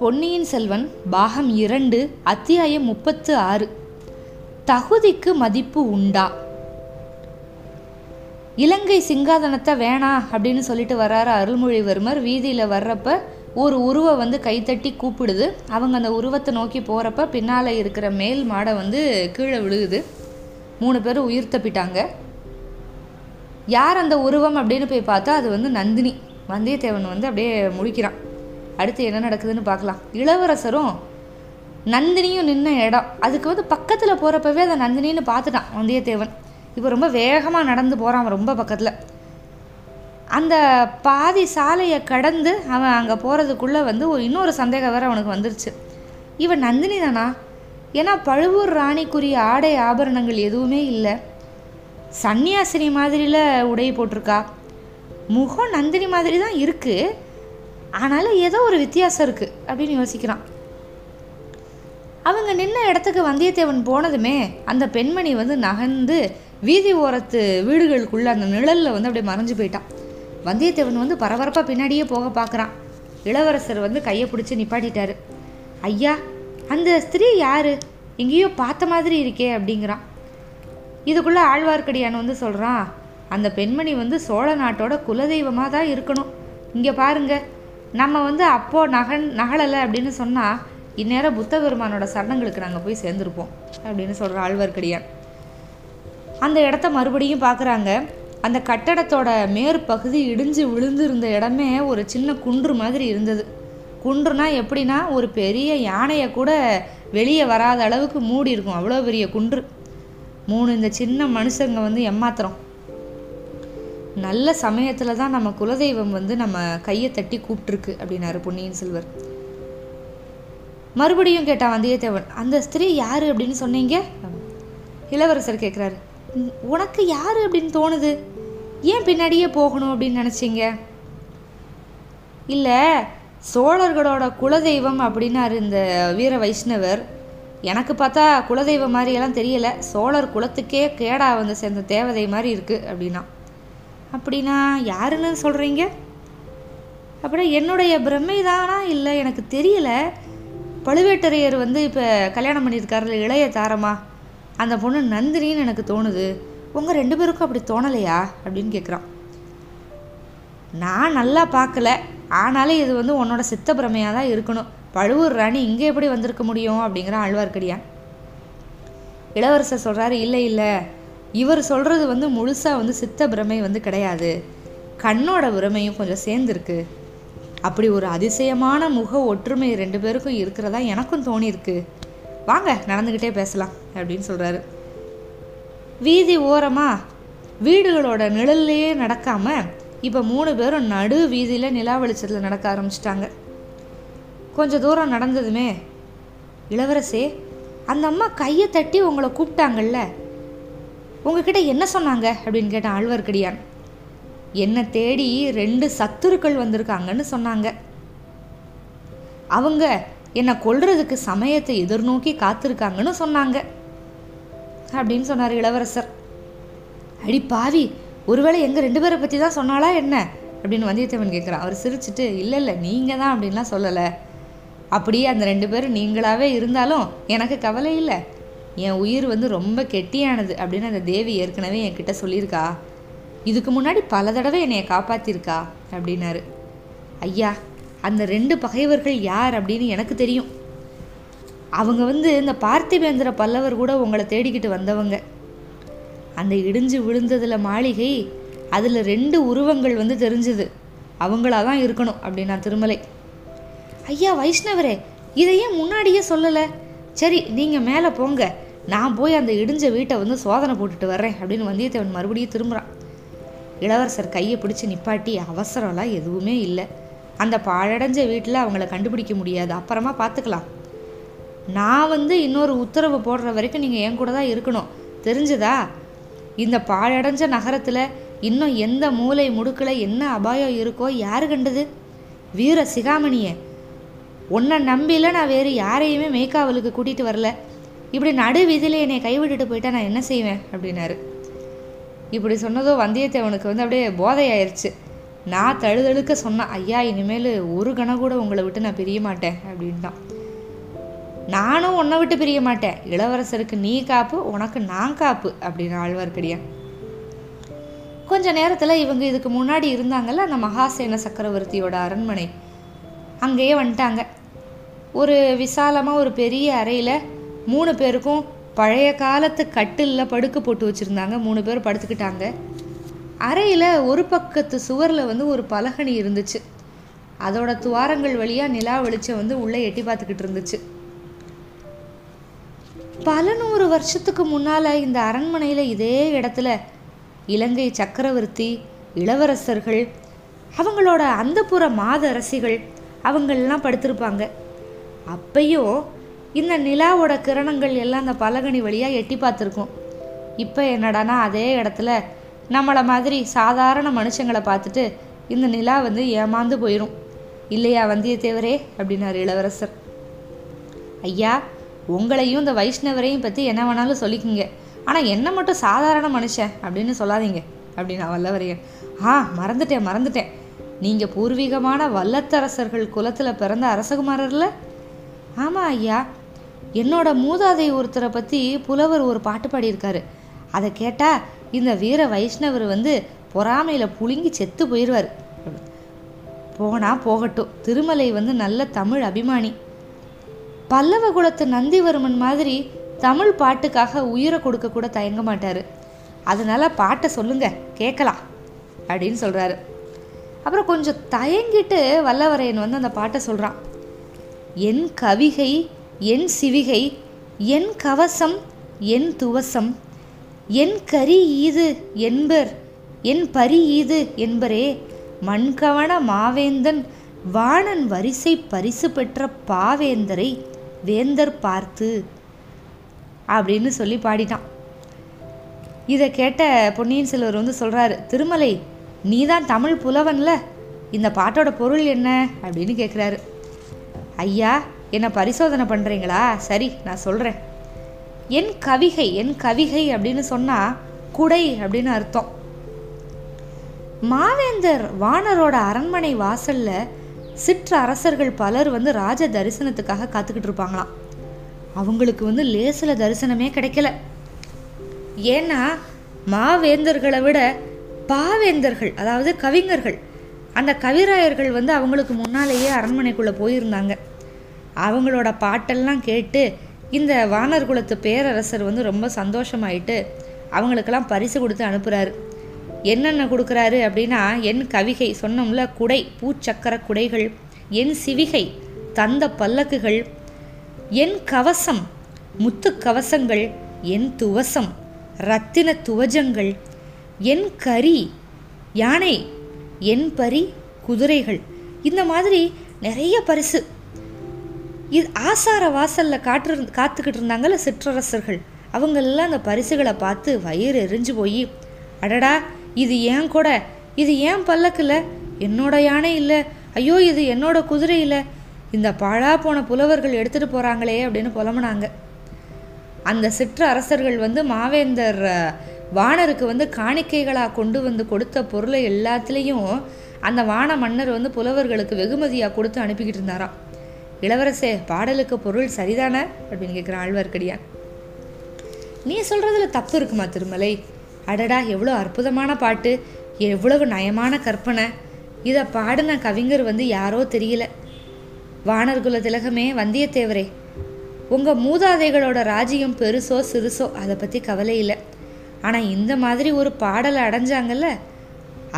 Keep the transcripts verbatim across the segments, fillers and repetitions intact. பொன்னியின் செல்வன் பாகம் இரண்டு, அத்தியாயம் முப்பத்து ஆறு, தகுதிக்கு மதிப்பு உண்டா. இலங்கை சிங்காதனத்தை வேணா அப்படின்னு சொல்லிட்டு வர்றாரு அருள்மொழிவர்மர். வீதியில் வர்றப்ப ஒரு உருவை வந்து கைத்தட்டி கூப்பிடுது. அவங்க அந்த உருவத்தை நோக்கி போகிறப்ப பின்னால் இருக்கிற மேல் மாடை வந்து கீழே விழுகுது. மூணு பேரும் உயிர் தப்பிட்டாங்க. யார் அந்த உருவம் அப்படின்னு போய் பார்த்தா அது வந்து நந்தினி. வந்தியத்தேவன் வந்து அப்படியே முழிக்கிறான். அடுத்து என்ன நடக்குதுன்னு பார்க்கலாம். இளவரசரும் நந்தினியும் நின்ன இடம், அதுக்கு வந்து பக்கத்தில் போகிறப்பவே அதை நந்தினின்னு பார்த்துட்டான் வந்தியத்தேவன். இப்போ ரொம்ப வேகமாக நடந்து போகிறான் அவன், ரொம்ப பக்கத்தில். அந்த பாதி சாலையை கடந்து அவன் அங்கே போகிறதுக்குள்ளே வந்து ஒரு இன்னொரு சந்தேகம் வேறு அவனுக்கு வந்துருச்சு. இவன் நந்தினி தானா? ஏன்னா பழுவூர் ராணிக்குரிய ஆடை ஆபரணங்கள் எதுவுமே இல்லை. சன்னியாசினி மாதிரியில் உடை போட்டிருக்கா. முகம் நந்தினி மாதிரி தான் இருக்குது, ஆனால் ஏதோ ஒரு வித்தியாசம் இருக்குது அப்படின்னு யோசிக்கிறான். அவங்க நின்ன இடத்துக்கு வந்தியத்தேவன் போனதுமே அந்த பெண்மணி வந்து நகர்ந்து வீதி ஓரத்து வீடுகளுக்குள்ளே அந்த நிழலில் வந்து அப்படியே மறைஞ்சு போயிட்டான். வந்தியத்தேவன் வந்து பரபரப்பாக பின்னாடியே போக பார்க்குறான். இளவரசர் வந்து கையை பிடிச்சி நிப்பாட்டிட்டாரு. ஐயா, அந்த ஸ்திரீ யார்? எங்கேயோ பார்த்த மாதிரி இருக்கே அப்படிங்கிறான். இதுக்குள்ளே ஆழ்வார்க்கடியான் வந்து சொல்கிறான், அந்த பெண்மணி வந்து சோழ நாட்டோட குலதெய்வமாக தான் இருக்கணும். இங்கே பாருங்கள், நம்ம வந்து அப்போது நகன் நகலலை அப்படின்னு சொன்னால் இந்நேரம் புத்த பெருமானோட சரணங்களுக்கு நாங்கள் போய் சேர்ந்துருப்போம் அப்படின்னு சொல்கிற ஆழ்வார்க்கடியான். அந்த இடத்த மறுபடியும் பார்க்குறாங்க. அந்த கட்டடத்தோட மேற்பகுதி இடிஞ்சு விழுந்திருந்த இடமே ஒரு சின்ன குன்று மாதிரி இருந்தது. குன்றுனா எப்படின்னா ஒரு பெரிய யானையை கூட வெளியே வராத அளவுக்கு மூடி இருக்கும், அவ்வளோ பெரிய குன்று. மூணு இந்த சின்ன மனுஷங்க வந்து ஏமாத்துறோம். நல்ல சமயத்தில் தான் நம்ம குலதெய்வம் வந்து நம்ம கையை தட்டி கூப்பிட்டுருக்கு அப்படின்னாரு பொன்னியின் செல்வர். மறுபடியும் கேட்டான் வந்தியத்தேவன், அந்த ஸ்திரீ யார் அப்படின்னு சொன்னீங்க? இளவரசர் கேட்குறாரு. உனக்கு யார் அப்படின்னு தோணுது, ஏன் பின்னாடியே போகணும் அப்படின்னு நினச்சிங்க? இல்லை, சோழர்களோட குலதெய்வம் அப்படின்னாரு இந்த வீர வைஷ்ணவர். எனக்கு பார்த்தா குலதெய்வம் மாதிரியெல்லாம் தெரியலை, சோழர் குலத்துக்கே கேடா வந்து சேர்ந்த தேவதை மாதிரி இருக்குது அப்படின்னா. அப்படின்னா யாருன்னு சொல்கிறீங்க? அப்படின்னா என்னுடைய பிரம்மைதானா? இல்லை, எனக்கு தெரியலை. பழுவேட்டரையர் வந்து இப்போ கல்யாணம் பண்ணியிருக்காருல இளைய தாரமா, அந்த பொண்ணு நந்தினின்னு எனக்கு தோணுது. உங்கள் ரெண்டு பேருக்கும் அப்படி தோணலையா அப்படின்னு கேட்குறான். நான் நல்லா பார்க்கல, ஆனாலும் இது வந்து உன்னோட சித்த பிரமையாக தான் இருக்கணும். பழுவூர் ராணி இங்கே எப்படி வந்திருக்க முடியும் அப்படிங்கிறான் ஆழ்வார்க்கடியான். இளவரசர் சொல்கிறாரு, இல்லை இல்லை, இவர் சொல்கிறது வந்து முழுசாக வந்து சித்த பிரமை வந்து கிடையாது, கண்ணோட பிரமையும் கொஞ்சம் சேர்ந்துருக்கு. அப்படி ஒரு அதிசயமான முக ஒற்றுமை ரெண்டு பேருக்கும் இருக்கிறதா எனக்கும் தோணியிருக்கு. வாங்க நடந்துக்கிட்டே பேசலாம் அப்படின்னு சொல்கிறாரு. வீதி ஓரமாக வீடுகளோட நிழல்லையே நடக்காமல் இப்போ மூணு பேரும் நடு வீதியில் நிலா வெளிச்சத்தில் நடக்க ஆரம்பிச்சிட்டாங்க. கொஞ்சம் தூரம் நடந்ததுமே, இளவரசே, அந்த அம்மா கையை தட்டி உங்களை கூப்பிட்டாங்கள்ல, உங்ககிட்ட என்ன சொன்னாங்க அப்படின்னு கேட்டான் ஆழ்வார்க்கடியான். என்னை தேடி ரெண்டு சத்துருக்கள் வந்திருக்காங்கன்னு சொன்னாங்க. அவங்க என்னை கொல்றதுக்கு சமயத்தை எதிர்நோக்கி காத்திருக்காங்கன்னு சொன்னாங்க அப்படின்னு சொன்னார் இளவரசர். அடி பாவி, ஒருவேளை எங்கள் ரெண்டு பேரை பற்றி தான் சொன்னாலா என்ன அப்படின்னு வந்தியத்தேவன் கேட்குறான். அவர் சிரிச்சுட்டு, இல்லை இல்லை, நீங்கள் தான் அப்படின்லாம் சொல்லலை. அப்படியே அந்த ரெண்டு பேரும் நீங்களாவே இருந்தாலும் எனக்கு கவலை இல்லை. என் உயிர் வந்து ரொம்ப கெட்டியானது அப்படின்னு அந்த தேவி ஏற்கனவே என்கிட்ட சொல்லியிருக்கா. இதுக்கு முன்னாடி பல தடவை என்னை காப்பாற்றிருக்கா அப்படின்னாரு. ஐயா, அந்த ரெண்டு பகைவர்கள் யார் அப்படின்னு எனக்கு தெரியும். அவங்க வந்து இந்த பார்த்திவேந்திர பல்லவர் கூட உங்களை தேடிக்கிட்டு வந்தவங்க. அந்த இடிஞ்சு விழுந்ததில் மாளிகை, அதில் ரெண்டு உருவங்கள் வந்து தெரிஞ்சுது. அவங்களா தான் இருக்கணும் அப்படின்னா திருமலை. ஐயா வைஷ்ணவரே, இதையே முன்னாடியே சொல்லலை. சரி, நீங்கள் மேலே போங்க, நான் போய் அந்த இடிஞ்ச வீட்டை வந்து சோதனை போட்டுட்டு வர்றேன் அப்படின்னு வந்தியத்தேவன் மறுபடியும் திரும்புகிறான். இளவரசர் கையை பிடிச்சி நிப்பாட்டி, அவசரம்லாம் எதுவுமே இல்லை. அந்த பாழடைஞ்ச வீட்டில் அவங்கள கண்டுபிடிக்க முடியாது, அப்புறமா பார்த்துக்கலாம். நான் வந்து இன்னொரு உத்தரவு போடுற வரைக்கும் நீங்கள் என் கூட தான் இருக்கணும், தெரிஞ்சதா? இந்த பாழடைஞ்ச நகரத்தில் இன்னும் எந்த மூளை முடுக்கில் என்ன அபாயம் இருக்கோ யாரு கண்டது? வீர சிகாமணியே, உன்னை நம்பில நான் வேறு யாரையுமே மேய்க்காவலுக்கு கூட்டிகிட்டு வரல. இப்படி நடு வீதியில் என்னை கைவிட்டுட்டு போயிட்டா நான் என்ன செய்வேன் அப்படின்னாரு. இப்படி சொன்னதோ வந்தியத்தேவனுக்கு வந்து அப்படியே போதையாயிருச்சு. நான் தழுதழுக்க சொன்னேன், ஐயா இனிமேல் ஒரு கணம் கூட உங்களை விட்டு நான் பிரிய மாட்டேன் அப்படின் தான். நானும் உன்னை விட்டு பிரிய மாட்டேன், இளவரசருக்கு நீ காப்பு உனக்கு நான் காப்பு அப்படின்னு ஆழ்வார்க்கடியான். கொஞ்ச நேரத்தில் இவங்க இதுக்கு முன்னாடி இருந்தாங்கல்ல அந்த மகாசேன சக்கரவர்த்தியோட அரண்மனை, அங்கேயே வந்துட்டாங்க. ஒரு விசாலமாக ஒரு பெரிய அறையில் மூணு பேருக்கும் பழைய காலத்து கட்டிலில் படுக்க போட்டு வச்சுருந்தாங்க. மூணு பேர் படுத்துக்கிட்டாங்க. அறையில் ஒரு பக்கத்து சுவரில் வந்து ஒரு பலகணி இருந்துச்சு. அதோட துவாரங்கள் வழியாக நிலா வெளிச்சம் வந்து உள்ளே எட்டி பார்த்துக்கிட்டு இருந்துச்சு. பல நூறு வருஷத்துக்கு முன்னால் இந்த அரண்மனையில் இதே இடத்துல இலங்கை சக்கரவர்த்தி, இளவரசர்கள், அவங்களோட அந்தப்புற மாதரசிகள் அவங்களெலாம் படுத்திருப்பாங்க. அப்பையும் இந்த நிலாவோட கிரணங்கள் எல்லாம் அந்த பலகணி வழியாக எட்டி பார்த்துருக்கோம். இப்போ என்னடானா அதே இடத்துல நம்மளை மாதிரி சாதாரண மனுஷங்களை பார்த்துட்டு இந்த நிலா வந்து ஏமாந்து போயிடும் இல்லையா வந்தியத்தேவரே அப்படின்னாரு இளவரசர். ஐயா, உங்களையும் இந்த வைஷ்ணவரையும் பற்றி என்ன வேணாலும் சொல்லிக்கிங்க, ஆனால் என்ன மட்டும் சாதாரண மனுஷன் அப்படின்னு சொல்லாதீங்க அப்படின்னா வல்லவரையன். ஆ மறந்துட்டேன் மறந்துட்டேன் நீங்கள் பூர்வீகமான வல்லத்தரசர்கள் குலத்தில் பிறந்த அரசகுமாரர்ல? ஆமாம் ஐயா, என்னோட மூதாதை ஒருத்தரை பற்றி புலவர் ஒரு பாட்டு பாடியிருக்காரு. அதை கேட்டால் இந்த வீர வைஷ்ணவர் வந்து பொறாமையில் புழுங்கி செத்து போயிடுவார். போனால் போகட்டும், திருமலை வந்து நல்ல தமிழ் அபிமானி, பல்லவ குலத்து நந்திவர்மன் மாதிரி தமிழ் பாட்டுக்காக உயிரை கொடுக்க கூட தயங்க மாட்டார். அதனால பாட்டை சொல்லுங்க கேட்கலாம் அப்படின்னு சொல்கிறாரு. அப்புறம் கொஞ்சம் தயங்கிட்டு வல்லவரையன் வந்து அந்த பாட்டை சொல்கிறான். என் கவிகை என் சிவிகை என் கவசம் என் துவசம் என் கரி ஈது என்பர் என் பரி ஈது என்பரே மண்கவன மாவேந்தன் வாணன் வரிசை பரிசு பெற்ற பாவேந்தரை வேந்தர் பார்த்து அப்படின்னு சொல்லி பாடிட்டான். இதை கேட்ட பொன்னியின் செல்வர் வந்து சொல்கிறாரு, திருமலை நீ தான் தமிழ் புலவன்ல, இந்த பாட்டோட பொருள் என்ன அப்படின்னு கேட்குறாரு. ஐயா என்னை பரிசோதனை பண்ணுறீங்களா? சரி நான் சொல்கிறேன். என் கவிகை என் கவிகை அப்படின்னு சொன்னால் குடை அப்படின்னு அர்த்தம். மாவேந்தர் வானரோட அரண்மனை வாசலில் சிற்று அரசர்கள் பலர் வந்து ராஜ தரிசனத்துக்காக காத்துக்கிட்டு இருப்பாங்களாம். அவங்களுக்கு வந்து லேசில் தரிசனமே கிடைக்கல. ஏன்னா மாவேந்தர்களை விட பாவேந்தர்கள், அதாவது கவிஞர்கள், அந்த கவிராயர்கள் வந்து அவங்களுக்கு முன்னாலேயே அரண்மனைக்குள்ளே போயிருந்தாங்க. அவங்களோட பாட்டெல்லாம் கேட்டு இந்த வானர் குலத்து பேரரசர் வந்து ரொம்ப சந்தோஷமாயிட்டு அவங்களுக்கெல்லாம் பரிசு கொடுத்து அனுப்புகிறாரு. என்னென்ன கொடுக்குறாரு அப்படின்னா, என் கவிகை சொன்னோம்ல குடை, பூச்சக்கர குடைகள், என் சிவிகை தந்த பல்லக்குகள், என் கவசம் முத்து கவசங்கள், என் துவசம் இரத்தின துவஜங்கள், என் கரி யானை, என் பரி குதிரைகள், இந்த மாதிரி நிறைய பரிசு. இது ஆசார வாசலில் காற்று காத்துக்கிட்டு இருந்தாங்கல்ல சிற்றரசர்கள், அவங்களெல்லாம் அந்த பரிசுகளை பார்த்து வயிறு எரிஞ்சு போய், அடடா இது ஏன் கூட, இது ஏன் பல்லக்கில், என்னோட யானை இல்லை, ஐயோ இது என்னோட குதிரை இல்லை, இந்த பாழா போன புலவர்கள் எடுத்துகிட்டு போகிறாங்களே அப்படின்னு புலம்புனாங்க. அந்த சிற்று அரசர்கள் வந்து மாவேந்தர் வானருக்கு வந்து காணிக்கைகளாக கொண்டு வந்து கொடுத்த பொருளை எல்லாத்துலேயும் அந்த வான மன்னர் வந்து புலவர்களுக்கு வெகுமதியாக கொடுத்து அனுப்பிக்கிட்டு இருந்தாராம். இளவரசே பாடலுக்கு பொருள் சரிதானே அப்படின்னு கேட்குறான் ஆழ்வார்க்கடியான். நீ சொல்கிறதுல தப்பு இருக்குமா திருமலை? அடடா எவ்வளோ அற்புதமான பாட்டு, எவ்வளவு நயமான கற்பனை, இதை பாடின கவிஞர் வந்து யாரோ தெரியல. வானர்குல திலகமே வந்தியத்தேவரே, உங்கள் மூதாதைகளோட ராஜ்யம் பெருசோ சிறுசோ அதை பற்றி கவலை இல்லை, ஆனால் இந்த மாதிரி ஒரு பாடலை அடைஞ்சாங்கல்ல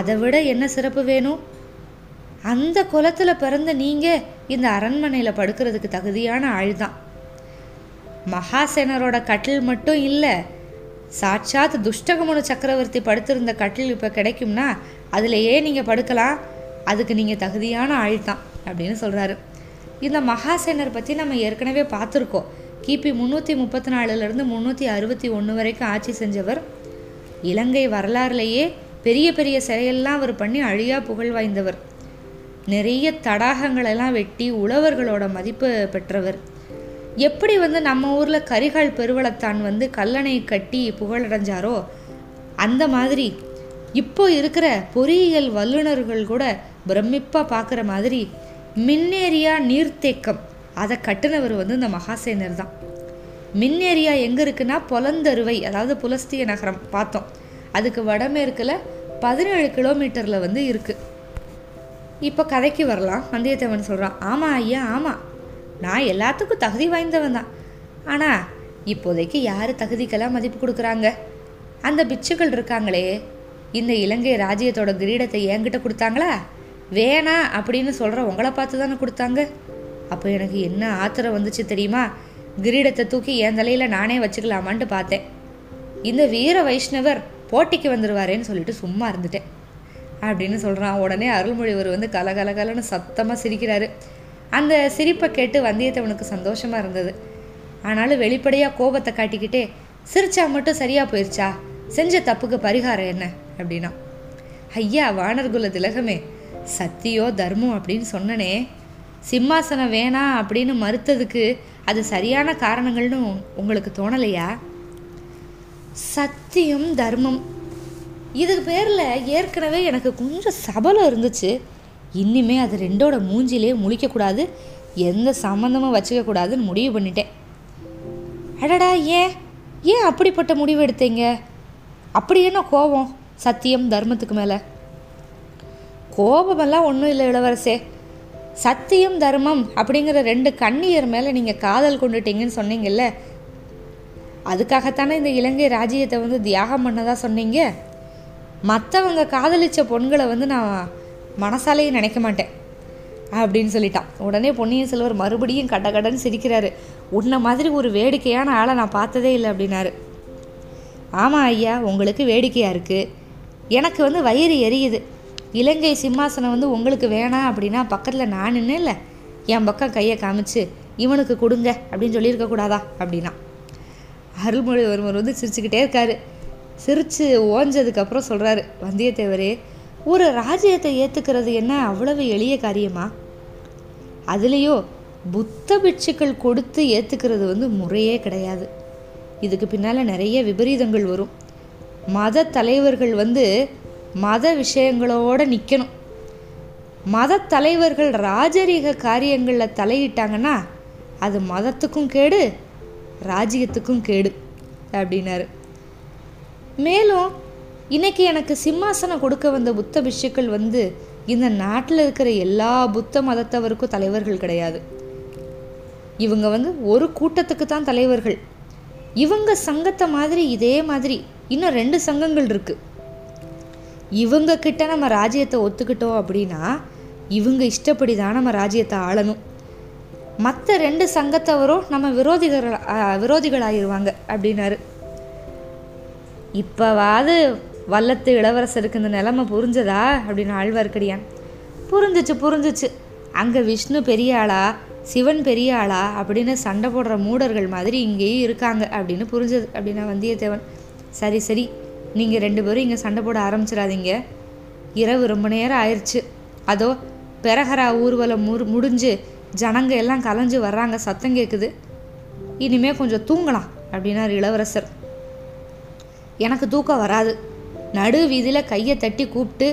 அதை விட என்ன சிறப்பு வேணும்? அந்த குலத்தில் பிறந்த நீங்கள் இந்த அரண்மனையில் படுக்கிறதுக்கு தகுதியான ஆள் தான். மகாசேனரோட கட்டில் மட்டும் இல்லை, சாட்சாத் துஷ்டகமன சக்கரவர்த்தி படுத்திருந்த கட்டில் இப்போ கிடைக்கும்னா அதிலேயே நீங்கள் படுக்கலாம், அதுக்கு நீங்கள் தகுதியான ஆள் தான் அப்படின்னு சொல்கிறாரு. இந்த மகாசேனர் பற்றி நம்ம ஏற்கனவே பார்த்துருக்கோம். கிபி முந்நூற்றி முப்பத்தி நாலுலேருந்து முந்நூற்றி அறுபத்தி ஒன்று வரைக்கும் ஆட்சி செஞ்சவர். இலங்கை வரலாறுலேயே பெரிய பெரிய சிலையெல்லாம் அவர் பண்ணி அழியா புகழ் வாய்ந்தவர். நிறைய தடாகங்களெல்லாம் வெட்டி உழவர்களோட மதிப்பு பெற்றவர். எப்படி வந்து நம்ம ஊரில் கரிகால் பெருவளத்தான் வந்து கல்லணை கட்டி புகழடைஞ்சாரோ அந்த மாதிரி இப்போ இருக்கிற பொறியியல் வல்லுநர்கள் கூட பிரமிப்பாக பார்க்குற மாதிரி மின்னேரியா நீர்த்தேக்கம் அதை கட்டினவர் வந்து இந்த மகாசேனர் தான். மின்னேரியா எங்கே இருக்குன்னா புலந்தருவை, அதாவது புலஸ்திய நகரம் பார்த்தோம், அதுக்கு வடமேற்கில் பதினேழு கிலோமீட்டரில் வந்து இருக்குது. இப்போ கதைக்கு வரலாம். வந்தியத்தேவன் சொல்கிறான், ஆமாம் ஐயா ஆமாம், நான் எல்லாத்துக்கும் தகுதி வாய்ந்தவன் தான். ஆனால் இப்போதைக்கு யார் தகுதிக்கெல்லாம் மதிப்பு கொடுக்குறாங்க? அந்த பிச்சுகள் இருக்காங்களே, இந்த இலங்கை ராஜ்யத்தோட கிரீடத்தை என்கிட்ட கொடுத்தாங்களா? வேணாம் அப்படின்னு சொல்கிற உங்களை பார்த்து தானே கொடுத்தாங்க. அப்போ எனக்கு என்ன ஆத்திரம் வந்துச்சு தெரியுமா? கிரீடத்தை தூக்கி என் தலையில் நானே வச்சுக்கலாமான்ட்டு பார்த்தேன். இந்த வீர வைஷ்ணவர் போட்டிக்கு வந்துடுவாரேன்னு சொல்லிட்டு சும்மா இருந்துட்டேன் அப்படின்னு சொல்கிறான். உடனே அருள்மொழிவர் வந்து கலகலகலன்னு சத்தமாக சிரிக்கிறாரு. அந்த சிரிப்பை கேட்டு வந்தியத்தேவனுக்கு சந்தோஷமாக இருந்தது. ஆனாலும் வெளிப்படையாக கோபத்தை காட்டிக்கிட்டே, சிரிச்சா மட்டும் சரியாக போயிடுச்சா? செஞ்ச தப்புக்கு பரிகாரம் என்ன அப்படின்னா, ஐயா வானர்குல திலகமே, சத்தியோ தர்மம் அப்படின்னு சொன்னனே, சிம்மாசனம் வேணாம் அப்படின்னு மறுத்ததுக்கு அது சரியான காரணங்கள்னு உங்களுக்கு தோணலையா? சத்தியம் தர்மம் இது பேரில் ஏற்கனவே எனக்கு கொஞ்சம் சபலம் இருந்துச்சு. இன்னிமே அது ரெண்டோட மூஞ்சிலே முழிக்கக்கூடாது, எந்த சம்மந்தமும் வச்சுக்கக்கூடாதுன்னு முடிவு பண்ணிட்டேன். அடடா, ஏன் ஏன் அப்படிப்பட்ட முடிவு எடுத்தீங்க? அப்படி என்ன கோபம் சத்தியம் தர்மத்துக்கு மேலே? கோபமெல்லாம் ஒன்றும் இல்லை இளவரசே. சத்தியம் தர்மம் அப்படிங்கிற ரெண்டு கண்ணியர் மேலே நீங்கள் காதல் கொண்டுட்டீங்கன்னு சொன்னீங்கல்ல, அதுக்காகத்தானே இந்த இலங்கை ராஜ்யத்தை வந்து தியாகம் பண்ணதா சொன்னீங்க. மற்றவங்க காதலித்த பொண்களை வந்து நான் மனசாலேயே நினைக்க மாட்டேன் அப்படின்னு சொல்லிட்டான். உடனே பொன்னியின் செல்வர் மறுபடியும் கட்ட கடன்னு சிரிக்கிறாரு. உன்ன மாதிரி ஒரு வேடிக்கையான ஆளை நான் பார்த்ததே இல்லை அப்படின்னாரு. ஆமாம் ஐயா, உங்களுக்கு வேடிக்கையாக இருக்குது, எனக்கு வந்து வயிறு எரியுது. இலங்கை சிம்மாசனம் வந்து உங்களுக்கு வேணாம் அப்படின்னா பக்கத்தில் நான் நின்று இல்லை, என் பக்கம் கையை காமிச்சு இவனுக்கு கொடுங்க அப்படின்னு சொல்லியிருக்கக்கூடாதா அப்படின்னா. அருள்மொழிவர்மர் வந்து சிரிச்சுக்கிட்டே இருக்காரு. சிரித்து ஓஞ்சதுக்கப்புறம் சொல்கிறாரு, வந்தியத்தேவரே, ஒரு ராஜ்யத்தை ஏற்றுக்கிறது என்ன அவ்வளவு எளிய காரியமா? அதுலேயோ புத்த பிட்சுக்கள் கொடுத்து ஏற்றுக்கிறது வந்து முறையே கிடையாது. இதுக்கு பின்னால் நிறைய விபரீதங்கள் வரும். மத தலைவர்கள் வந்து மத விஷயங்களோடு நிற்கணும். மத தலைவர்கள் ராஜரீக காரியங்களில் தலையிட்டாங்கன்னா அது மதத்துக்கும் கேடு ராஜ்யத்துக்கும் கேடு அப்படின்னாரு. மேலும் இன்றைக்கி எனக்கு சிம்மாசனம் கொடுக்க வந்த புத்த பிஷுக்கள் வந்து இந்த நாட்டில் இருக்கிற எல்லா புத்த மதத்தவருக்கும் தலைவர்கள் கிடையாது. இவங்க வந்து ஒரு கூட்டத்துக்கு தான் தலைவர்கள். இவங்க சங்கத்தை மாதிரி இதே மாதிரி இன்னும் ரெண்டு சங்கங்கள் இருக்குது. இவங்கக்கிட்ட நம்ம ராஜ்யத்தை ஒத்துக்கிட்டோம் அப்படின்னா இவங்க இஷ்டப்படி தான் நம்ம ராஜ்யத்தை ஆளணும். மற்ற ரெண்டு சங்கத்தவரும் நம்ம விரோதிகள் விரோதிகள் ஆயிடுவாங்க அப்படின்னாரு. இப்போவாது வல்லத்து இளவரசருக்கு இந்த நிலைமை புரிஞ்சதா அப்படின்னு ஆழ்வார்க்கடியான். புரிஞ்சிச்சு புரிஞ்சிச்சு, அங்கே விஷ்ணு பெரிய ஆளா சிவன் பெரிய ஆளா அப்படின்னு சண்டை போடுற மூடர்கள் மாதிரி இங்கேயும் இருக்காங்க அப்படின்னு புரிஞ்சது அப்படின்னா வந்தியத்தேவன். சரி சரி, நீங்கள் ரெண்டு பேரும் இங்கே சண்டை போட ஆரம்பிச்சிடாதீங்க, இரவு ரொம்ப நேரம் ஆயிடுச்சு. அதோ பெரஹரா ஊர்வலம் முறு முடிஞ்சு ஜனங்க எல்லாம் கலைஞ்சு வர்றாங்க, சத்தம் கேட்குது, இனிமேல் கொஞ்சம் தூங்கலாம் அப்படின்னாரு இளவரசர். எனக்கு தூக்கம் வராது, நடு வீதியில் கையை தட்டி கூப்பிட்டு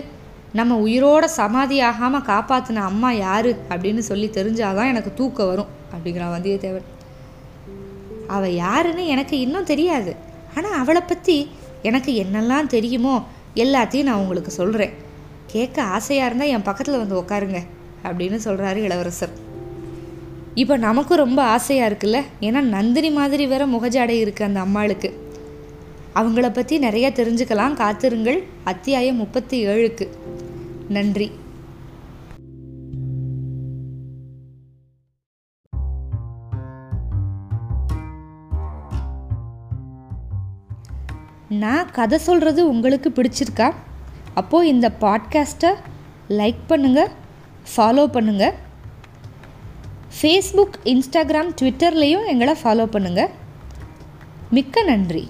நம்ம உயிரோட சமாதி ஆகாமல் காப்பாற்றின அம்மா யார் அப்படின்னு சொல்லி தெரிஞ்சாதான் எனக்கு தூக்கம் வரும் அப்படிங்கிறான் வந்தியத்தேவன். அவள் யாருன்னு எனக்கு இன்னும் தெரியாது, ஆனால் அவளை பற்றி எனக்கு என்னெல்லாம் தெரியுமோ எல்லாத்தையும் நான் உங்களுக்கு சொல்கிறேன். கேட்க ஆசையாக இருந்தால் என் பக்கத்தில் வந்து உக்காருங்க அப்படின்னு சொல்கிறாரு இளவரசர். இப்போ நமக்கும் ரொம்ப ஆசையாக இருக்குல்ல, ஏன்னா நந்தினி மாதிரி வேற முகஜாடை இருக்குது அந்த அம்மாளுக்கு. அவங்கள பற்றி நிறையா தெரிஞ்சுக்கலாம். காத்திருங்கள் அத்தியாயம் முப்பத்தி ஏழுக்கு. நன்றி. நான் கதை சொல்கிறது உங்களுக்கு பிடிச்சிருக்கா? அப்போது இந்த பாட்காஸ்ட்டை லைக் பண்ணுங்கள், ஃபாலோ பண்ணுங்கள், ஃபேஸ்புக், இன்ஸ்டாகிராம், ட்விட்டர்லேயும் எங்களை ஃபாலோ பண்ணுங்கள். மிக்க நன்றி.